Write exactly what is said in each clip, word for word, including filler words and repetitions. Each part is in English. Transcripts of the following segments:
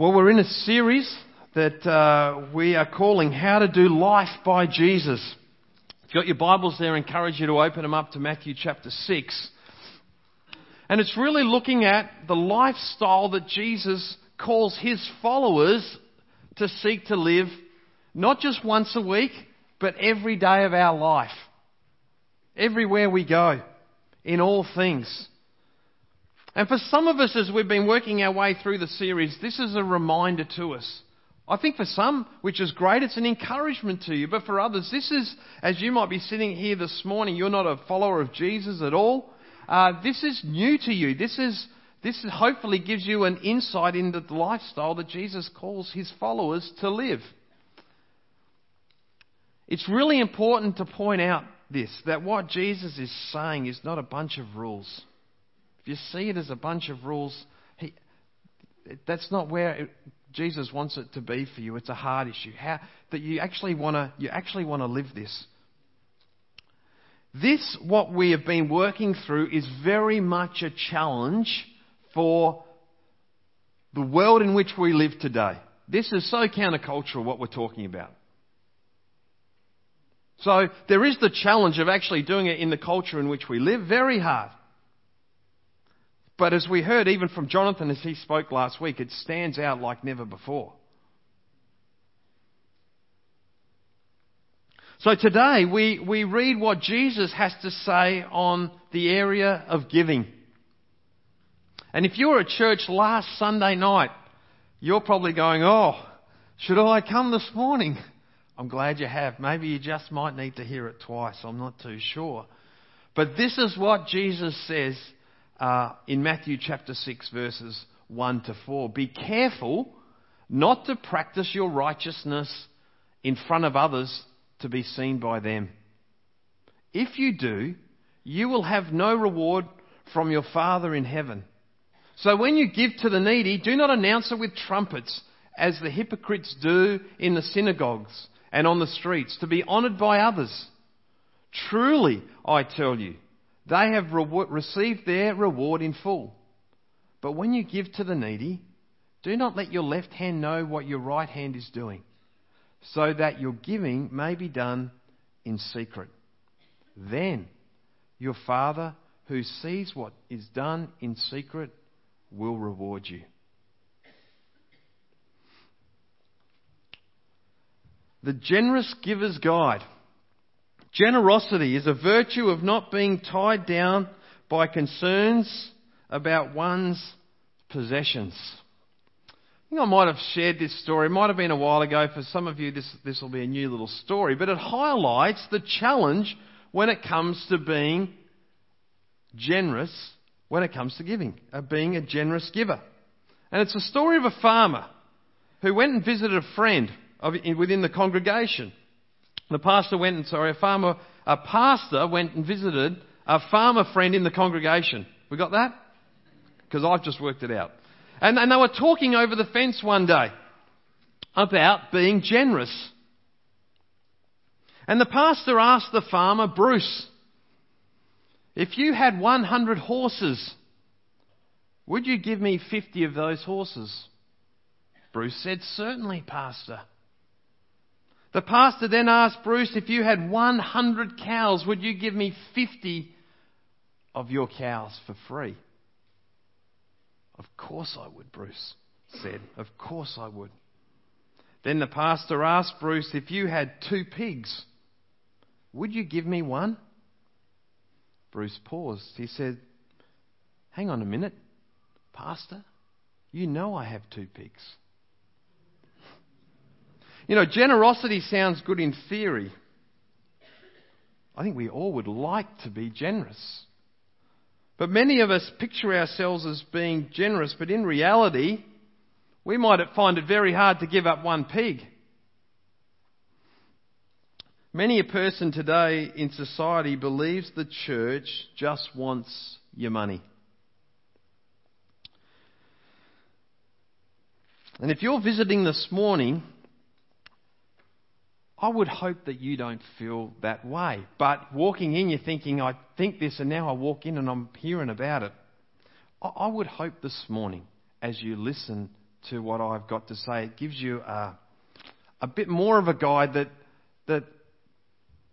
Well, we're in a series that uh, we are calling How to Do Life by Jesus. If you've got your Bibles there, I encourage you to open them up to Matthew chapter six. And it's really looking at the lifestyle that Jesus calls his followers to seek to live, not just once a week, but every day of our life. Everywhere we go, in all things. And for some of us, as we've been working our way through the series, this is a reminder to us. I think for some, which is great, it's an encouragement to you. But for others, this is, as you might be sitting here this morning, you're not a follower of Jesus at all. Uh, this is new to you. This is this hopefully gives you an insight into the lifestyle that Jesus calls his followers to live. It's really important to point out this, that what Jesus is saying is not a bunch of rules. If you see it as a bunch of rules, he, that's not where it, Jesus wants it to be for you. It's a hard issue. How that you actually want to you actually want to live this. This, what we have been working through, is very much a challenge for the world in which we live today. This is so countercultural, what we're talking about. So there is the challenge of actually doing it in the culture in which we live. Very hard. But as we heard even from Jonathan as he spoke last week, it stands out like never before. So today we, we read what Jesus has to say on the area of giving. And if you were at church last Sunday night, you're probably going, oh, should I come this morning? I'm glad you have. Maybe you just might need to hear it twice. I'm not too sure. But this is what Jesus says uh, in Matthew chapter six, verses one to four. Be careful not to practice your righteousness in front of others to be seen by them. If you do, you will have no reward from your Father in heaven. So when you give to the needy, do not announce it with trumpets, as the hypocrites do in the synagogues and on the streets, to be honoured by others. Truly, I tell you, they have re- received their reward in full. But when you give to the needy, do not let your left hand know what your right hand is doing, so that your giving may be done in secret. Then your Father, who sees what is done in secret, will reward you. The Generous Giver's Guide. Generosity is a virtue of not being tied down by concerns about one's possessions. I think I might have shared this story. It might have been a while ago. For some of you, this, this will be a new little story. But it highlights the challenge when it comes to being generous, when it comes to giving, of being a generous giver. And it's a story of a farmer who went and visited a friend Of, within the congregation. The pastor went and, sorry, a farmer, a pastor went and visited a farmer friend in the congregation. We got that? Because I've just worked it out. And, and they were talking over the fence one day about being generous. And the pastor asked the farmer, Bruce, if you had one hundred horses, would you give me fifty of those horses? Bruce said, certainly, pastor. The pastor then asked Bruce, if you had one hundred cows, would you give me fifty of your cows for free? Of course I would, Bruce said. Of course I would. Then the pastor asked Bruce, if you had two pigs, would you give me one? Bruce paused. He said, hang on a minute, pastor, you know I have two pigs. You know, generosity sounds good in theory. I think we all would like to be generous. But many of us picture ourselves as being generous, but in reality, we might find it very hard to give up one pig. Many a person today in society believes the church just wants your money. And if you're visiting this morning, I would hope that you don't feel that way. But walking in, you're thinking, I think this, and now I walk in and I'm hearing about it. I would hope this morning, as you listen to what I've got to say. It gives you a, a bit more of a guide that, that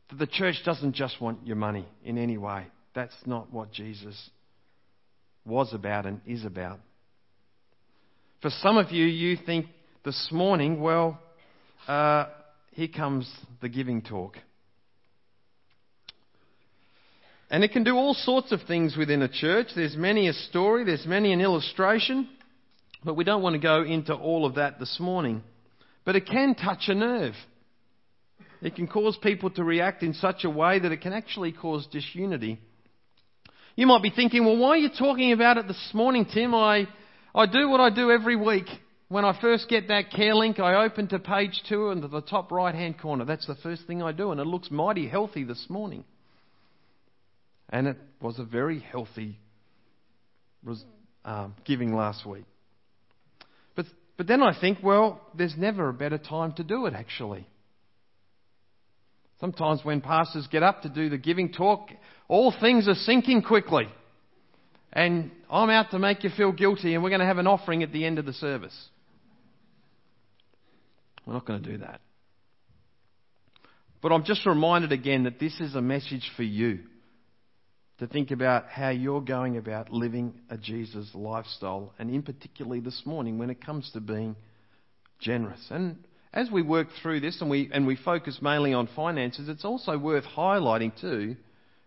that the church doesn't just want your money in any way. That's not what Jesus was about and is about. For some of you, you think this morning, well, uh, here comes the giving talk. And it can do all sorts of things within a church. There's many a story, there's many an illustration, but we don't want to go into all of that this morning. But it can touch a nerve. It can cause people to react in such a way that it can actually cause disunity. You might be thinking, well, why are you talking about it this morning, Tim? I, I do what I do every week. When I first get that care link, I open to page two and to the top right-hand corner. That's the first thing I do, and it looks mighty healthy this morning. And it was a very healthy um, giving last week. But but then I think, well, there's never a better time to do it, actually. Sometimes when pastors get up to do the giving talk, all things are sinking quickly. And I'm out to make you feel guilty, and we're going to have an offering at the end of the service. We're not going to do that. But I'm just reminded again that this is a message for you. To think about how you're going about living a Jesus lifestyle, and in particularly this morning when it comes to being generous. And as we work through this and we and we focus mainly on finances, it's also worth highlighting too,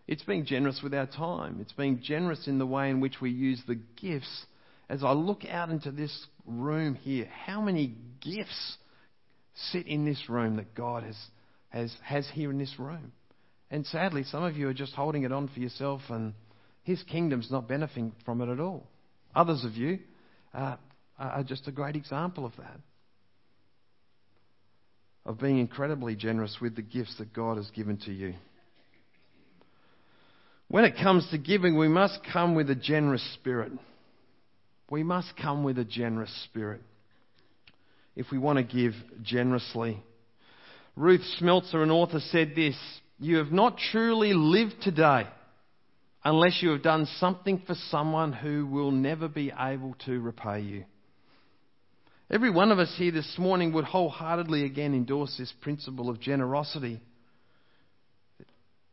it's being generous with our time. It's being generous in the way in which we use the gifts. As I look out into this room here, how many gifts sit in this room that God has has, has here in this room? And sadly, some of you are just holding it on for yourself, and His kingdom's not benefiting from it at all. Others of you uh, are just a great example of that, of being incredibly generous with the gifts that God has given to you. When it comes to giving, we must come with a generous spirit. We must come with a generous spirit if we want to give generously. Ruth Schmelzer, an author, said this: "You have not truly lived today unless you have done something for someone who will never be able to repay you." Every one of us here this morning would wholeheartedly again endorse this principle of generosity.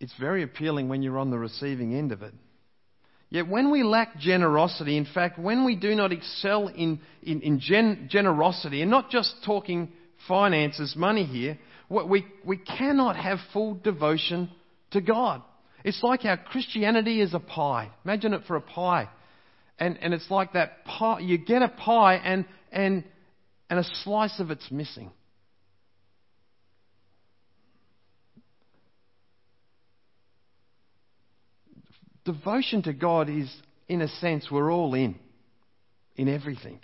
It's very appealing when you're on the receiving end of it. Yet when we lack generosity, in fact, when we do not excel in, in, in gen- generosity, and not just talking finances, money here, What we, we cannot have full devotion to God. It's like our Christianity is a pie. Imagine it for a pie. And and it's like that pie. You get a pie and and and a slice of it's missing. Devotion to God is, in a sense, we're all in, in everything.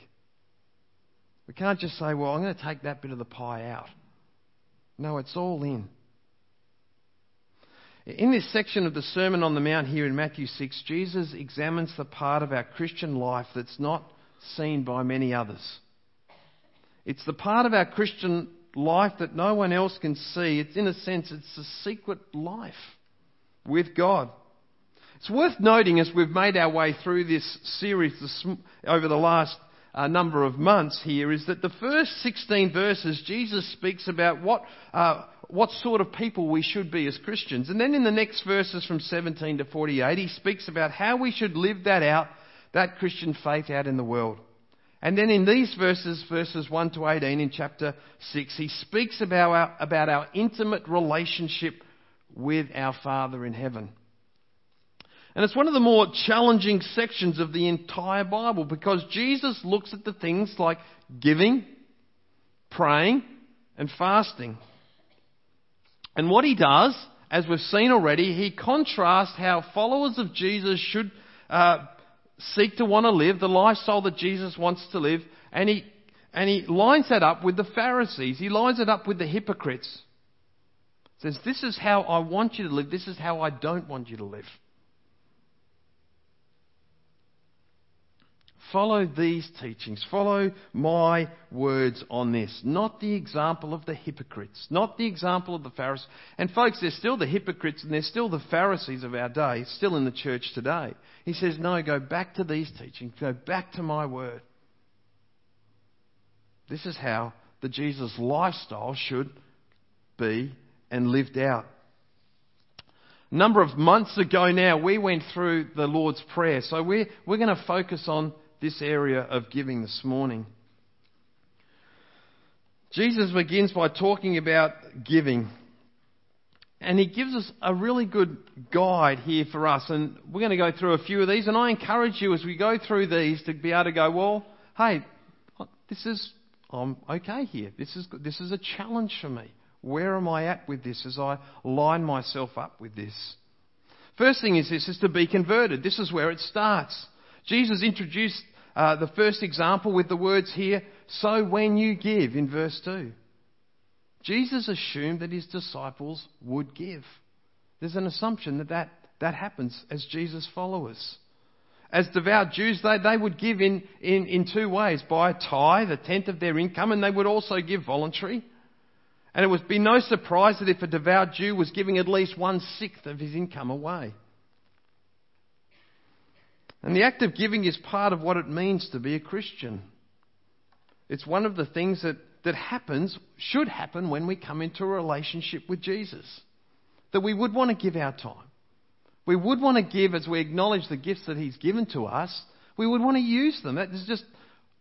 We can't just say, well, I'm going to take that bit of the pie out. No, it's all in. In this section of the Sermon on the Mount here in Matthew six, Jesus examines the part of our Christian life that's not seen by many others. It's the part of our Christian life that no one else can see. It's, in a sense, it's the secret life with God. It's worth noting as we've made our way through this series this, over the last a number of months here, is that the first sixteen verses Jesus speaks about what uh, what sort of people we should be as Christians. And then in the next verses from seventeen to forty-eight, He speaks about how we should live that out, that Christian faith out in the world. And then in these verses, verses one to eighteen in chapter six, He speaks about our, about our intimate relationship with our Father in heaven. And it's one of the more challenging sections of the entire Bible, because Jesus looks at the things like giving, praying, and fasting. And what He does, as we've seen already, He contrasts how followers of Jesus should uh, seek to want to live the lifestyle that Jesus wants to live, and he and he lines that up with the Pharisees. He lines it up with the hypocrites. He says, "This is how I want you to live. This is how I don't want you to live." Follow these teachings. Follow my words on this. Not the example of the hypocrites. Not the example of the Pharisees. And folks, they're still the hypocrites and they're still the Pharisees of our day, still in the church today. He says, no, go back to these teachings. Go back to my word. This is how the Jesus lifestyle should be and lived out. A number of months ago now, we went through the Lord's Prayer. So we're, we're going to focus on this area of giving this morning. Jesus begins by talking about giving. And he gives us a really good guide here for us. And we're going to go through a few of these. And I encourage you as we go through these to be able to go, well, hey, this is, I'm okay here. This is, this is a challenge for me. Where am I at with this as I line myself up with this? First thing is this, is to be converted. This is where it starts. Jesus introduced uh, the first example with the words here, so when you give, in verse two. Jesus assumed that his disciples would give. There's an assumption that that, that happens as Jesus' followers. As devout Jews, they, they would give in, in, in two ways, by tithe, a tenth of their income, and they would also give voluntary. And it would be no surprise that if a devout Jew was giving at least one-sixth of his income away. And the act of giving is part of what it means to be a Christian. It's one of the things that, that happens, should happen when we come into a relationship with Jesus. That we would want to give our time. We would want to give as we acknowledge the gifts that he's given to us. We would want to use them. That is just,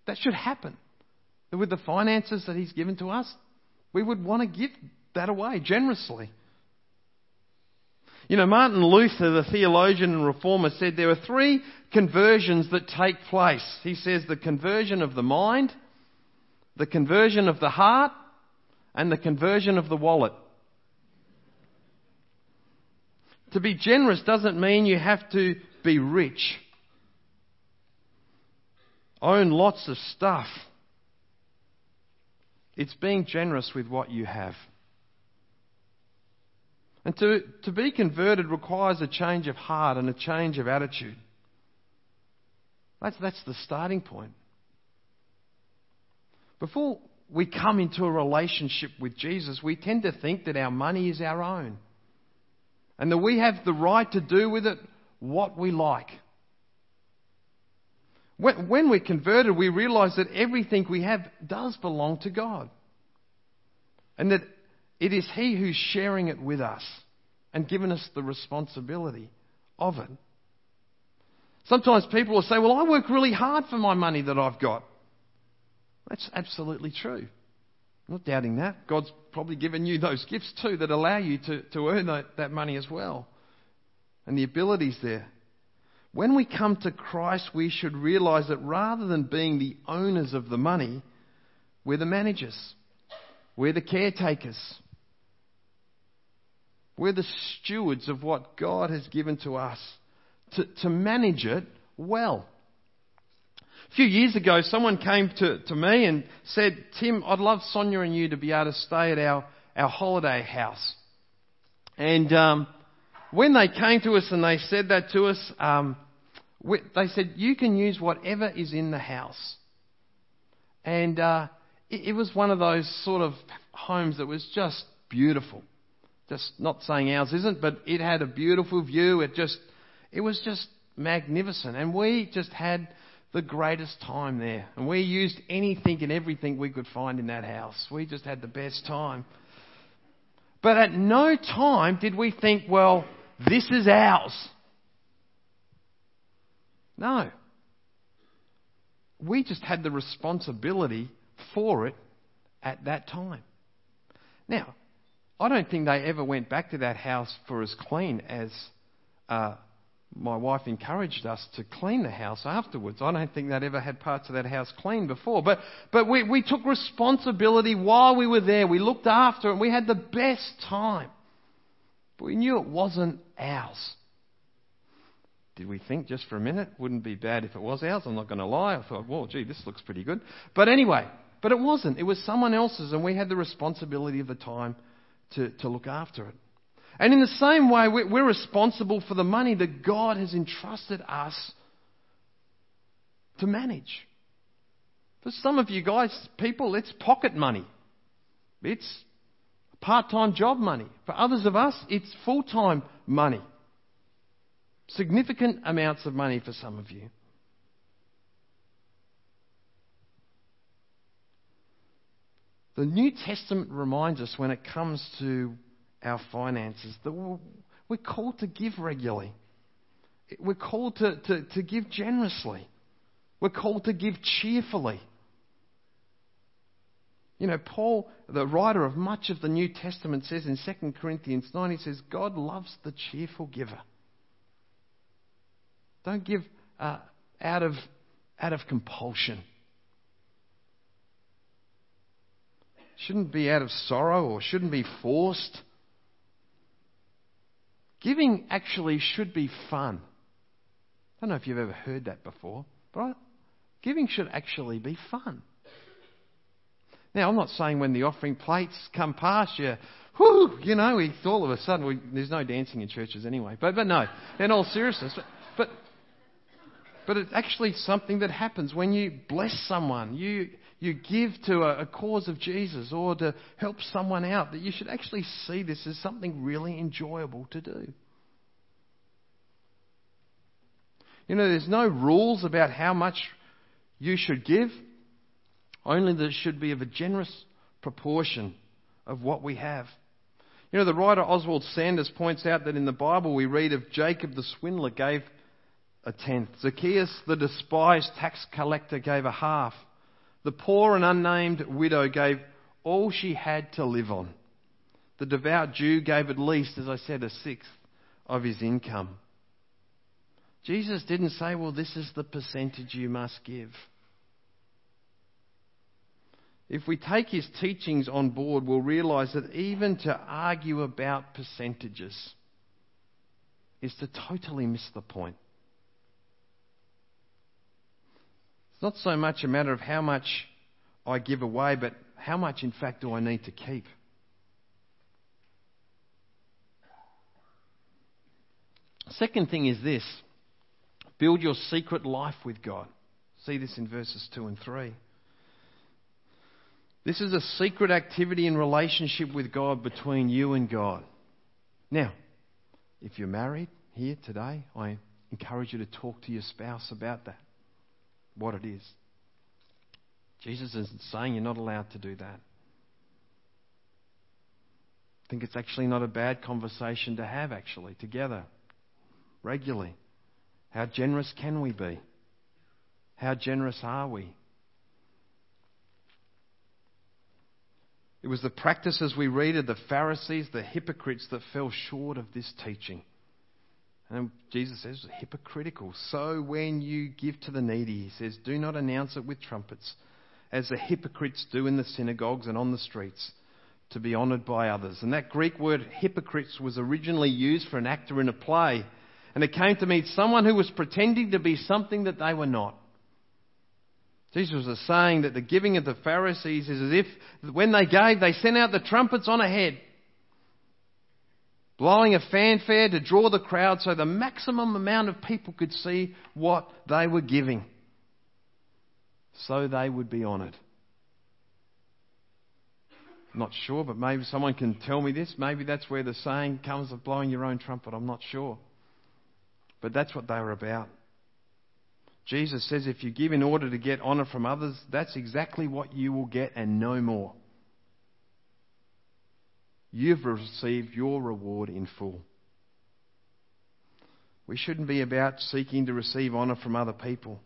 that should happen. With the finances that he's given to us, we would want to give that away generously. You know, Martin Luther, the theologian and reformer, said there are three conversions that take place. He says the conversion of the mind, the conversion of the heart, and the conversion of the wallet. To be generous doesn't mean you have to be rich, own lots of stuff. It's being generous with what you have. And to, to be converted requires a change of heart and a change of attitude. That's, that's the starting point. Before we come into a relationship with Jesus, we tend to think that our money is our own and that we have the right to do with it what we like. When, when we're converted, we realise that everything we have does belong to God and that it is he who's sharing it with us and giving us the responsibility of it. Sometimes people will say, well, I work really hard for my money that I've got. That's absolutely true. I'm not doubting that. God's probably given you those gifts too that allow you to, to earn that money as well. And the ability's there. When we come to Christ, we should realise that rather than being the owners of the money, we're the managers. We're the caretakers. We're the stewards of what God has given to us to, to manage it well. A few years ago, someone came to, to me and said, Tim, I'd love Sonia and you to be able to stay at our, our holiday house. And um, when they came to us and they said that to us, um, we, they said, you can use whatever is in the house. And uh, it, it was one of those sort of homes that was just beautiful. Just not saying ours isn't, but it had a beautiful view. It just, it was just magnificent. And we just had the greatest time there. And we used anything and everything we could find in that house. We just had the best time. But at no time did we think, well, this is ours. No. We just had the responsibility for it at that time. Now, I don't think they ever went back to that house for as clean as uh my wife encouraged us to clean the house afterwards. I don't think they'd ever had parts of that house clean before. But but we, we took responsibility while we were there. We looked after it. We had the best time. But we knew it wasn't ours. Did we think just for a minute? Wouldn't be bad if it was ours. I'm not going to lie. I thought, well, gee, this looks pretty good. But anyway, but it wasn't. It was someone else's and we had the responsibility of the time to, to look after it. And in the same way, we're responsible for the money that God has entrusted us to manage. For some of you guys, people, it's pocket money. It's part-time job money. For others of us, it's full-time money. Significant amounts of money for some of you. The New Testament reminds us when it comes to our finances that we're called to give regularly. We're called to, to, to give generously. We're called to give cheerfully. You know, Paul, the writer of much of the New Testament, says in Second Corinthians nine, he says, God loves the cheerful giver. Don't give uh, out of out of compulsion. Shouldn't be out of sorrow or shouldn't be forced. Giving actually should be fun. I don't know if you've ever heard that before, but I, giving should actually be fun. Now, I'm not saying when the offering plates come past you, whoo, you know, it's all of a sudden, we, there's no dancing in churches anyway. But but no, in all seriousness. But, but but it's actually something that happens when you bless someone, you you give to a, a cause of Jesus or to help someone out, that you should actually see this as something really enjoyable to do. You know, there's no rules about how much you should give. Only that it should be of a generous proportion of what we have. You know, the writer Oswald Sanders points out that in the Bible we read of Jacob the swindler gave a tenth. Zacchaeus the despised tax collector gave a half. The poor and unnamed widow gave all she had to live on. The devout Jew gave at least, as I said, a sixth of his income. Jesus didn't say, well, this is the percentage you must give. If we take his teachings on board, we'll realise that even to argue about percentages is to totally miss the point. It's not so much a matter of how much I give away, but how much, in fact, do I need to keep? Second thing is this. Build your secret life with God. See this in verses two and three. This is a secret activity in relationship with God between you and God. Now, if you're married here today, I encourage you to talk to your spouse about that, what it is. Jesus isn't saying you're not allowed to do that. I think it's actually not a bad conversation to have, actually, together, regularly. How generous can we be? How generous are we? It was the practice, as we read, of the Pharisees, the hypocrites, that fell short of this teaching. And Jesus says, hypocritical. So when you give to the needy, he says, do not announce it with trumpets, as the hypocrites do in the synagogues and on the streets, to be honoured by others. And that Greek word hypocrites was originally used for an actor in a play. And it came to mean someone who was pretending to be something that they were not. Jesus was saying that the giving of the Pharisees is as if when they gave, they sent out the trumpets on ahead, blowing a fanfare to draw the crowd so the maximum amount of people could see what they were giving, so they would be honoured. I'm not sure, but maybe someone can tell me this. Maybe that's where the saying comes of blowing your own trumpet. I'm not sure. But that's what they were about. Jesus says if you give in order to get honour from others, that's exactly what you will get and no more. You've received your reward in full. We shouldn't be about seeking to receive honour from other people.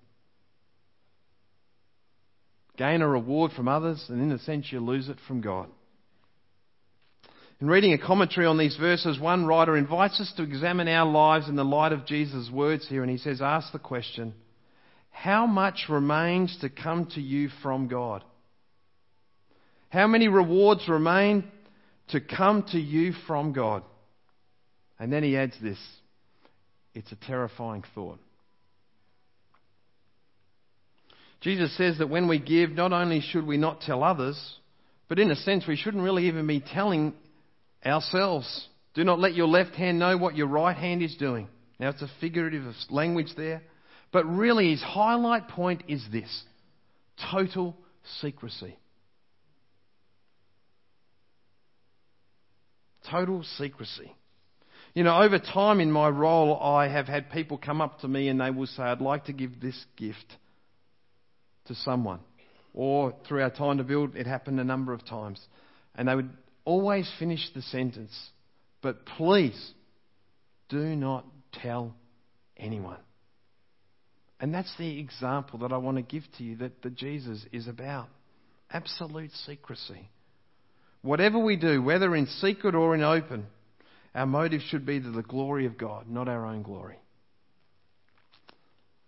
Gain a reward from others, and in a sense you lose it from God. In reading a commentary on these verses, one writer invites us to examine our lives in the light of Jesus' words here, and he says, ask the question, how much remains to come to you from God? How many rewards remain to come to you from God? And then he adds this. It's a terrifying thought. Jesus says that when we give, not only should we not tell others, but in a sense we shouldn't really even be telling ourselves. Do not let your left hand know what your right hand is doing. Now it's a figurative language there. But really, his highlight point is this. Total secrecy. Total secrecy. You know, over time in my role, I have had people come up to me and they will say, I'd like to give this gift to someone. or through our time to build, it happened a number of times. And they would always finish the sentence, but please do not tell anyone. And that's the example that I want to give to you that, that Jesus is about. Absolute secrecy. Whatever we do, whether in secret or in open, our motive should be to the glory of God, not our own glory.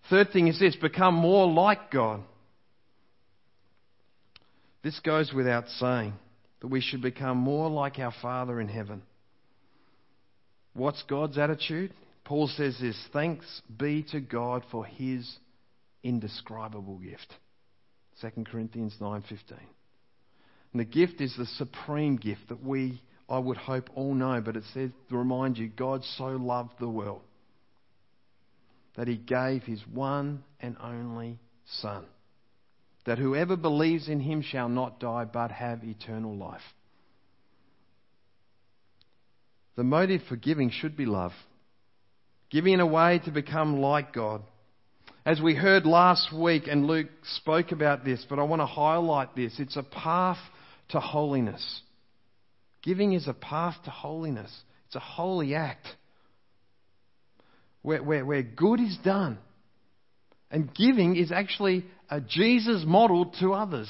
Third thing is this, become more like God. This goes without saying, that we should become more like our Father in heaven. What's God's attitude? Paul says this, thanks be to God for his indescribable gift. Second Corinthians nine fifteen. And the gift is the supreme gift that we, I would hope, all know, but it says to remind you, God so loved the world that he gave his one and only Son, that whoever believes in him shall not die but have eternal life. The motive for giving should be love. Giving in a way to become like God. As we heard last week, and Luke spoke about this, but I want to highlight this. It's a path to holiness. Giving is a path to holiness. It's a holy act. Where, where, where good is done. And giving is actually a Jesus model to others.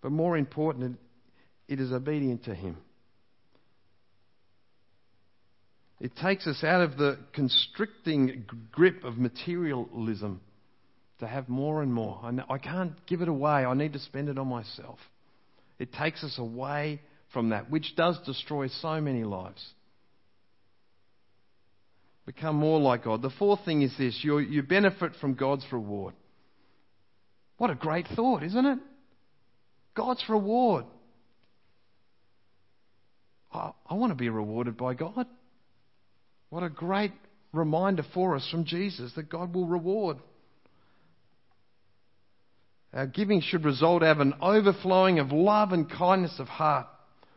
But more important, it is obedient to him. It takes us out of the constricting grip of materialism to have more and more. I can't give it away. I need to spend it on myself. It takes us away from that, which does destroy so many lives. Become more like God. The fourth thing is this. You you benefit from God's reward. What a great thought, isn't it? God's reward. I, I want to be rewarded by God. What a great reminder for us from Jesus that God will reward. Our giving should result out of an overflowing of love and kindness of heart,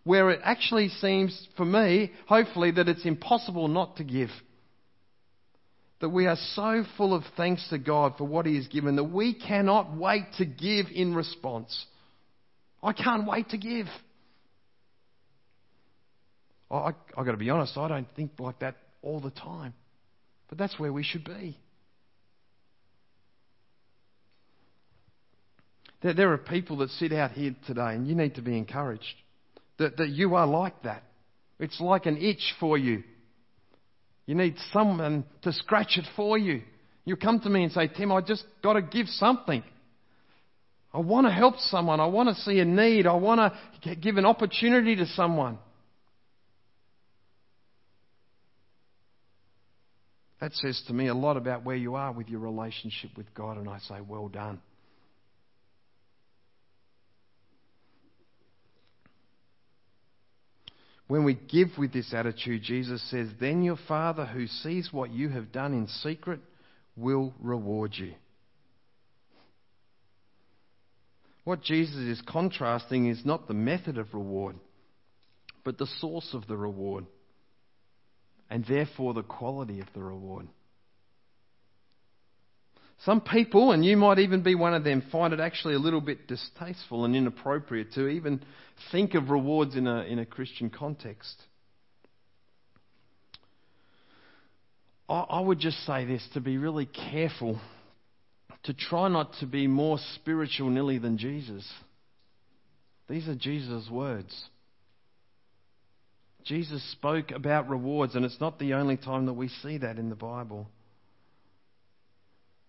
where it actually seems, for me, hopefully, that it's impossible not to give. That we are so full of thanks to God for what he has given that we cannot wait to give in response. I can't wait to give. I, I've got to be honest, I don't think like that all the time. But that's where we should be. There, there are people that sit out here today, and you need to be encouraged that, that you are like that. It's like an itch for you. You need someone to scratch it for you. You come to me and say, Tim, I just got to give something. I want to help someone. I want to see a need. I want to give an opportunity to someone. That says to me a lot about where you are with your relationship with God, and I say, well done. When we give with this attitude, Jesus says, then your Father who sees what you have done in secret will reward you. What Jesus is contrasting is not the method of reward, but the source of the reward. And therefore the quality of the reward. Some people, and you might even be one of them, find it actually a little bit distasteful and inappropriate to even think of rewards in a in a Christian context. I, I would just say this, to be really careful, to try not to be more spiritual nearly than Jesus. These are Jesus' words. Jesus spoke about rewards, and it's not the only time that we see that in the Bible.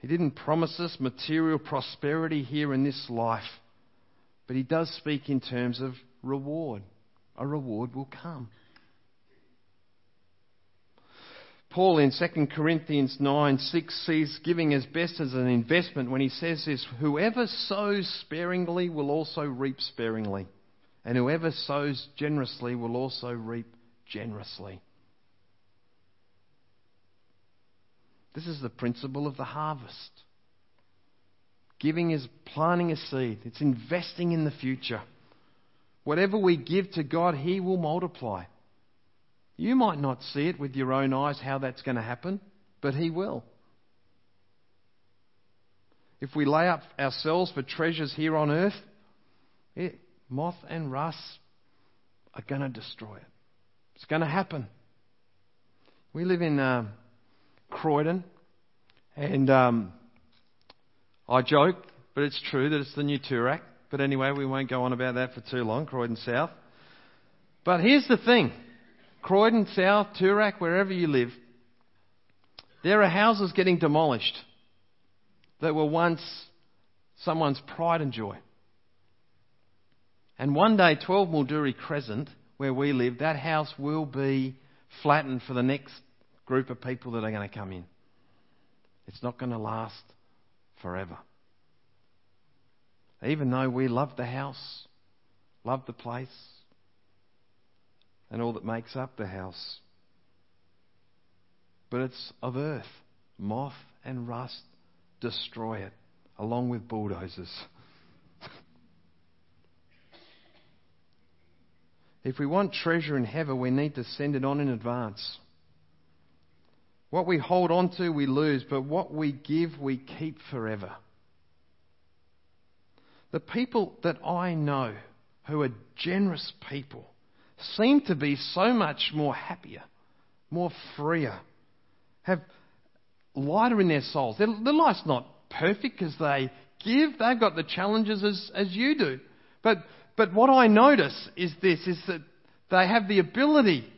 He didn't promise us material prosperity here in this life, but he does speak in terms of reward. A reward will come. Paul in Second Corinthians nine six sees giving as best as an investment when he says this, whoever sows sparingly will also reap sparingly. And whoever sows generously will also reap generously. This is the principle of the harvest. Giving is planting a seed. It's investing in the future. Whatever we give to God, he will multiply. You might not see it with your own eyes how that's going to happen, but he will. If we lay up ourselves for treasures here on earth, it, moth and rust are going to destroy it. It's going to happen. We live in um, Croydon, and um, I joke, but it's true that it's the new Turak. But anyway, we won't go on about that for too long, Croydon South. But here's the thing. Croydon South, Turak, wherever you live, there are houses getting demolished that were once someone's pride and joy. And one day, twelve Mulduri Crescent, where we live, that house will be flattened for the next group of people that are going to come in. It's not going to last forever. Even though we love the house, love the place, and all that makes up the house. But it's of earth. Moth and rust destroy it, along with bulldozers. If we want treasure in heaven, we need to send it on in advance. What we hold on to, we lose, but what we give, we keep forever. The people that I know who are generous people seem to be so much more happier, more freer, have lighter in their souls. Their, their life's not perfect because they give. They've got the challenges as, as you do. But but what I notice is this, is that they have the ability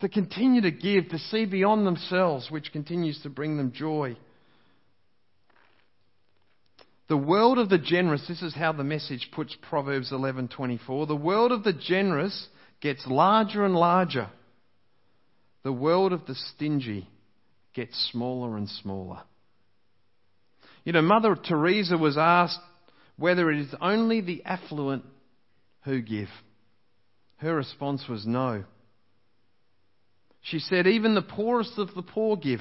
to continue to give, to see beyond themselves, which continues to bring them joy. The world of the generous, this is how the Message puts Proverbs eleven twenty-four. The world of the generous gets larger and larger. The world of the stingy gets smaller and smaller. You know, Mother Teresa was asked whether it is only the affluent who give. Her response was no. She said, even the poorest of the poor give.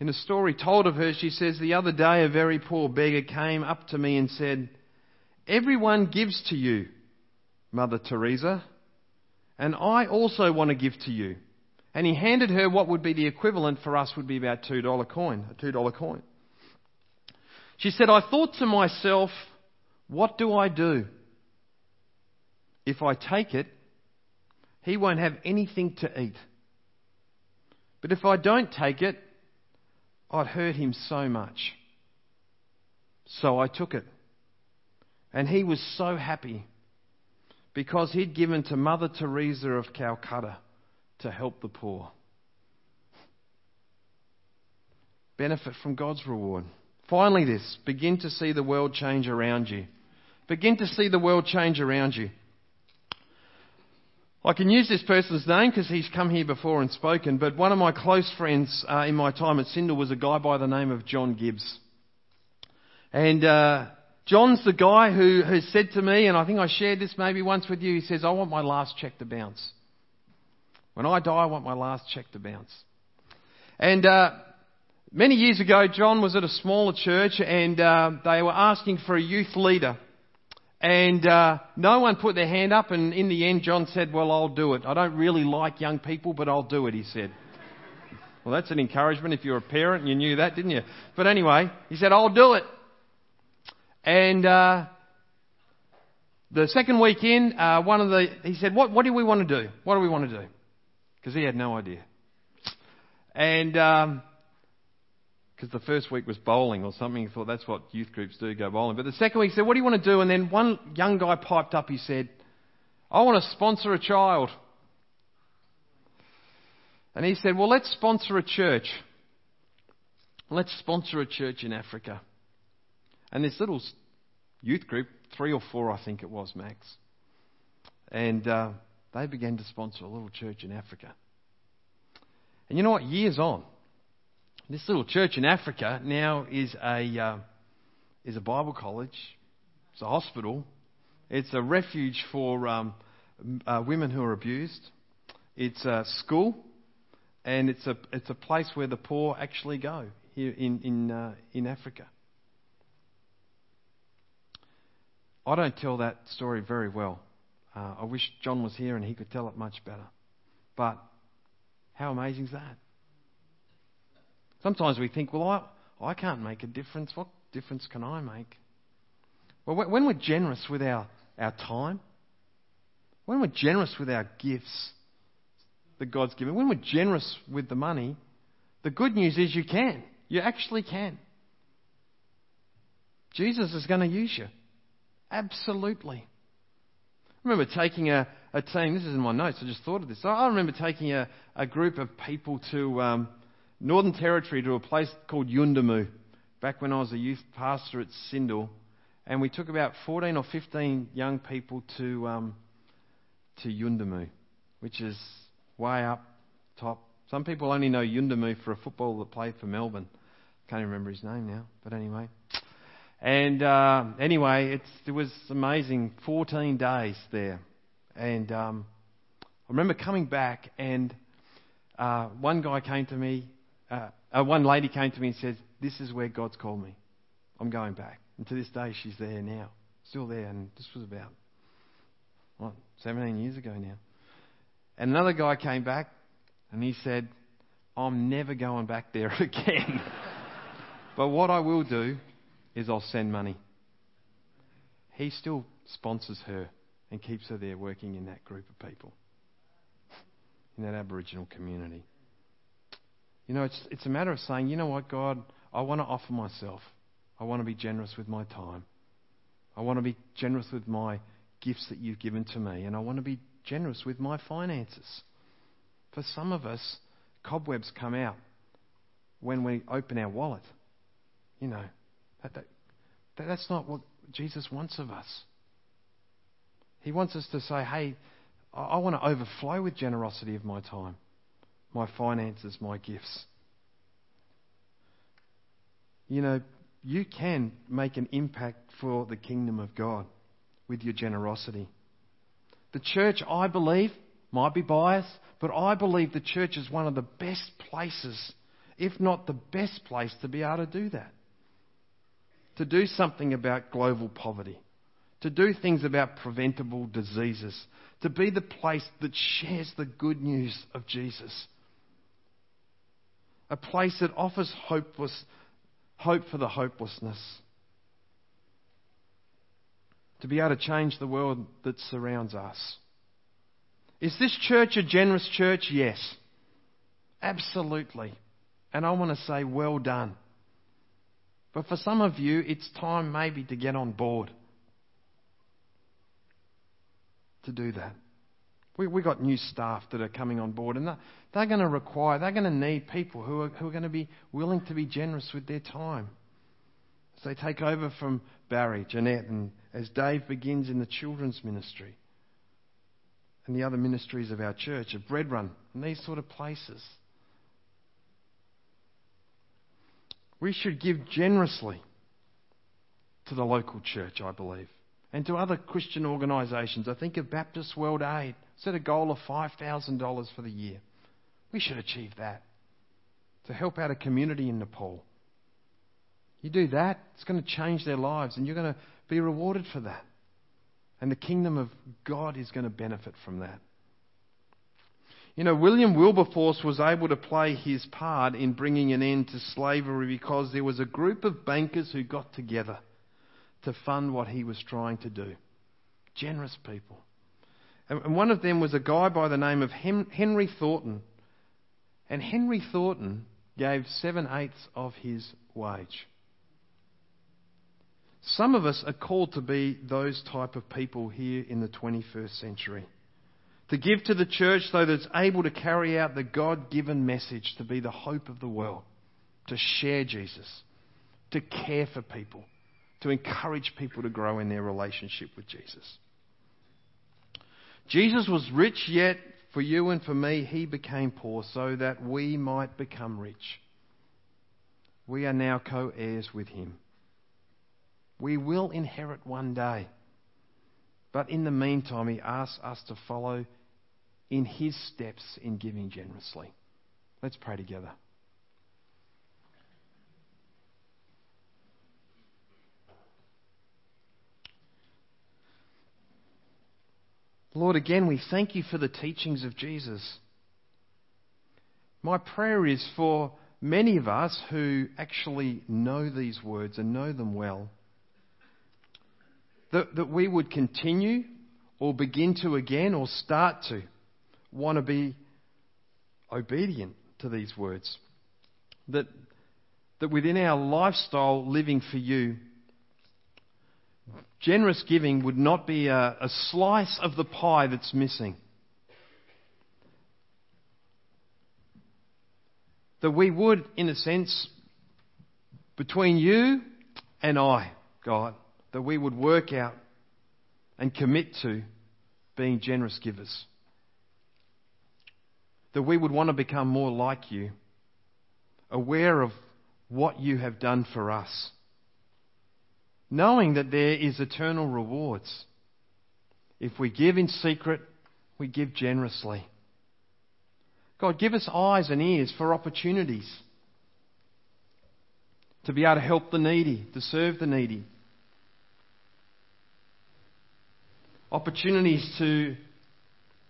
In a story told of her, she says, the other day a very poor beggar came up to me and said, everyone gives to you, Mother Teresa, and I also want to give to you. And he handed her what would be the equivalent for us would be about two dollar coin, a two dollar coin. She said, I thought to myself, what do I do? If I take it, he won't have anything to eat. But if I don't take it, I'd hurt him so much. So I took it. And he was so happy because he'd given to Mother Teresa of Calcutta to help the poor. Benefit from God's reward. Finally this, begin to see the world change around you. Begin to see the world change around you. I can use this person's name because he's come here before and spoken, but one of my close friends uh, in my time at Sindil was a guy by the name of John Gibbs. And uh, John's the guy who has said to me, and I think I shared this maybe once with you, he says, I want my last cheque to bounce. When I die, I want my last cheque to bounce. And uh, many years ago, John was at a smaller church and uh, they were asking for a youth leader. And uh, no one put their hand up, and in the end John said, well, I'll do it. I don't really like young people, but I'll do it, he said. Well, that's an encouragement if you're a parent and you knew that, didn't you? But anyway, he said, I'll do it. And uh, the second weekend, uh, one of the, he said, what, what do we want to do? What do we want to do? Because he had no idea. And... Um, because the first week was bowling or something. I thought that's what youth groups do, go bowling. But the second week he said, what do you want to do? And then one young guy piped up, he said, I want to sponsor a child. And he said, well, let's sponsor a church. Let's sponsor a church in Africa. And this little youth group, three or four I think it was, max. And uh, they began to sponsor a little church in Africa. And you know what? Years on, this little church in Africa now is a uh, is a Bible college, it's a hospital, it's a refuge for um, uh, women who are abused, it's a school, and it's a it's a place where the poor actually go here in in uh, in Africa. I don't tell that story very well. Uh, I wish John was here and he could tell it much better. But how amazing is that? Sometimes we think, well, I, I can't make a difference. What difference can I make? Well, when we're generous with our, our time, when we're generous with our gifts that God's given, when we're generous with the money, the good news is you can. You actually can. Jesus is going to use you. Absolutely. I remember taking a, a team, this is in my notes, I just thought of this. I remember taking a, a group of people to um, Northern Territory, to a place called Yundamu, back when I was a youth pastor at Sindil. And we took about fourteen or fifteen young people to um, to Yundamu, which is way up top. Some people only know Yundamu for a footballer that played for Melbourne. Can't even remember his name now, but anyway. And uh, anyway, it's, it was amazing, fourteen days there. And um, I remember coming back and uh, one guy came to me, uh, uh, one lady came to me and said, "This is where God's called me. I'm going back." And to this day, she's there now, still there. And this was about, what, seventeen years ago now. And another guy came back and he said, "I'm never going back there again. But what I will do is I'll send money." He still sponsors her and keeps her there working in that group of people, in that Aboriginal community. You know, it's, it's a matter of saying, you know what, God, I want to offer myself. I want to be generous with my time. I want to be generous with my gifts that you've given to me. And I want to be generous with my finances. For some of us, cobwebs come out when we open our wallet. You know, that, that, that's not what Jesus wants of us. He wants us to say, hey, I, I want to overflow with generosity of my time, my finances, my gifts. You know, you can make an impact for the kingdom of God with your generosity. The church, I believe, might be biased, but I believe the church is one of the best places, if not the best place, to be able to do that. To do something about global poverty. To do things about preventable diseases. To be the place that shares the good news of Jesus. A place that offers hopeless hope for the hopelessness. To be able to change the world that surrounds us. Is this church a generous church? Yes. Absolutely. And I want to say well done. But for some of you, it's time maybe to get on board to do that. We we got new staff that are coming on board, and they're, they're going to require, they're going to need people who are who are going to be willing to be generous with their time. As they take over from Barry, Jeanette, and as Dave begins in the children's ministry and the other ministries of our church, at Bread Run, and these sort of places. We should give generously to the local church, I believe, and to other Christian organisations. I think of Baptist World Aid. Set a goal of five thousand dollars for the year. We should achieve that. To help out a community in Nepal. You do that, it's going to change their lives and you're going to be rewarded for that. And the kingdom of God is going to benefit from that. You know, William Wilberforce was able to play his part in bringing an end to slavery because there was a group of bankers who got together to fund what he was trying to do. Generous people. And one of them was a guy by the name of Henry Thornton. And Henry Thornton gave seven-eighths of his wage. Some of us are called to be those type of people here in the twenty-first century. To give to the church so that it's able to carry out the God-given message to be the hope of the world. To share Jesus. To care for people. To encourage people to grow in their relationship with Jesus. Jesus was rich, yet for you and for me, he became poor so that we might become rich. We are now co-heirs with him. We will inherit one day. But in the meantime, he asks us to follow in his steps in giving generously. Let's pray together. Lord, again, we thank you for the teachings of Jesus. My prayer is for many of us who actually know these words and know them well, that, that we would continue or begin to again or start to want to be obedient to these words. That, that within our lifestyle living for you, generous giving would not be a, a slice of the pie that's missing. That we would, in a sense, between you and I, God, that we would work out and commit to being generous givers. That we would want to become more like you, aware of what you have done for us, knowing that there is eternal rewards. If we give in secret, we give generously. God, give us eyes and ears for opportunities to be able to help the needy, to serve the needy. Opportunities to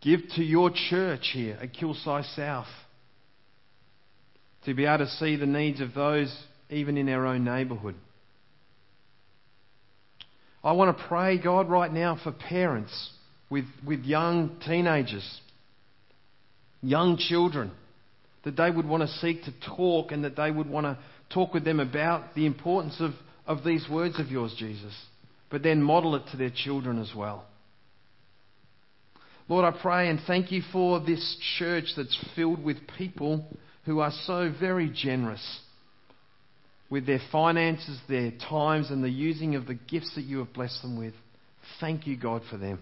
give to your church here at Kilsyth South. To be able to see the needs of those even in our own neighbourhood. I want to pray, God, right now for parents with, with young teenagers, young children, that they would want to seek to talk and that they would want to talk with them about the importance of, of these words of yours, Jesus, but then model it to their children as well. Lord, I pray and thank you for this church that's filled with people who are so very generous with their finances, their times, and the using of the gifts that you have blessed them with. Thank you, God, for them.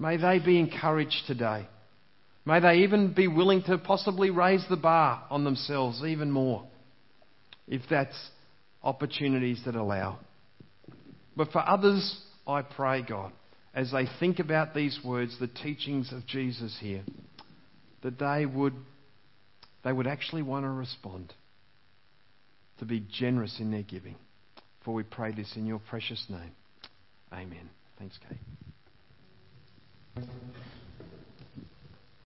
May they be encouraged today. May they even be willing to possibly raise the bar on themselves even more, if that's opportunities that allow. But for others, I pray, God, as they think about these words, the teachings of Jesus here, that they would they would actually want to respond, to be generous in their giving. For we pray this in your precious name. Amen. Thanks, Kate.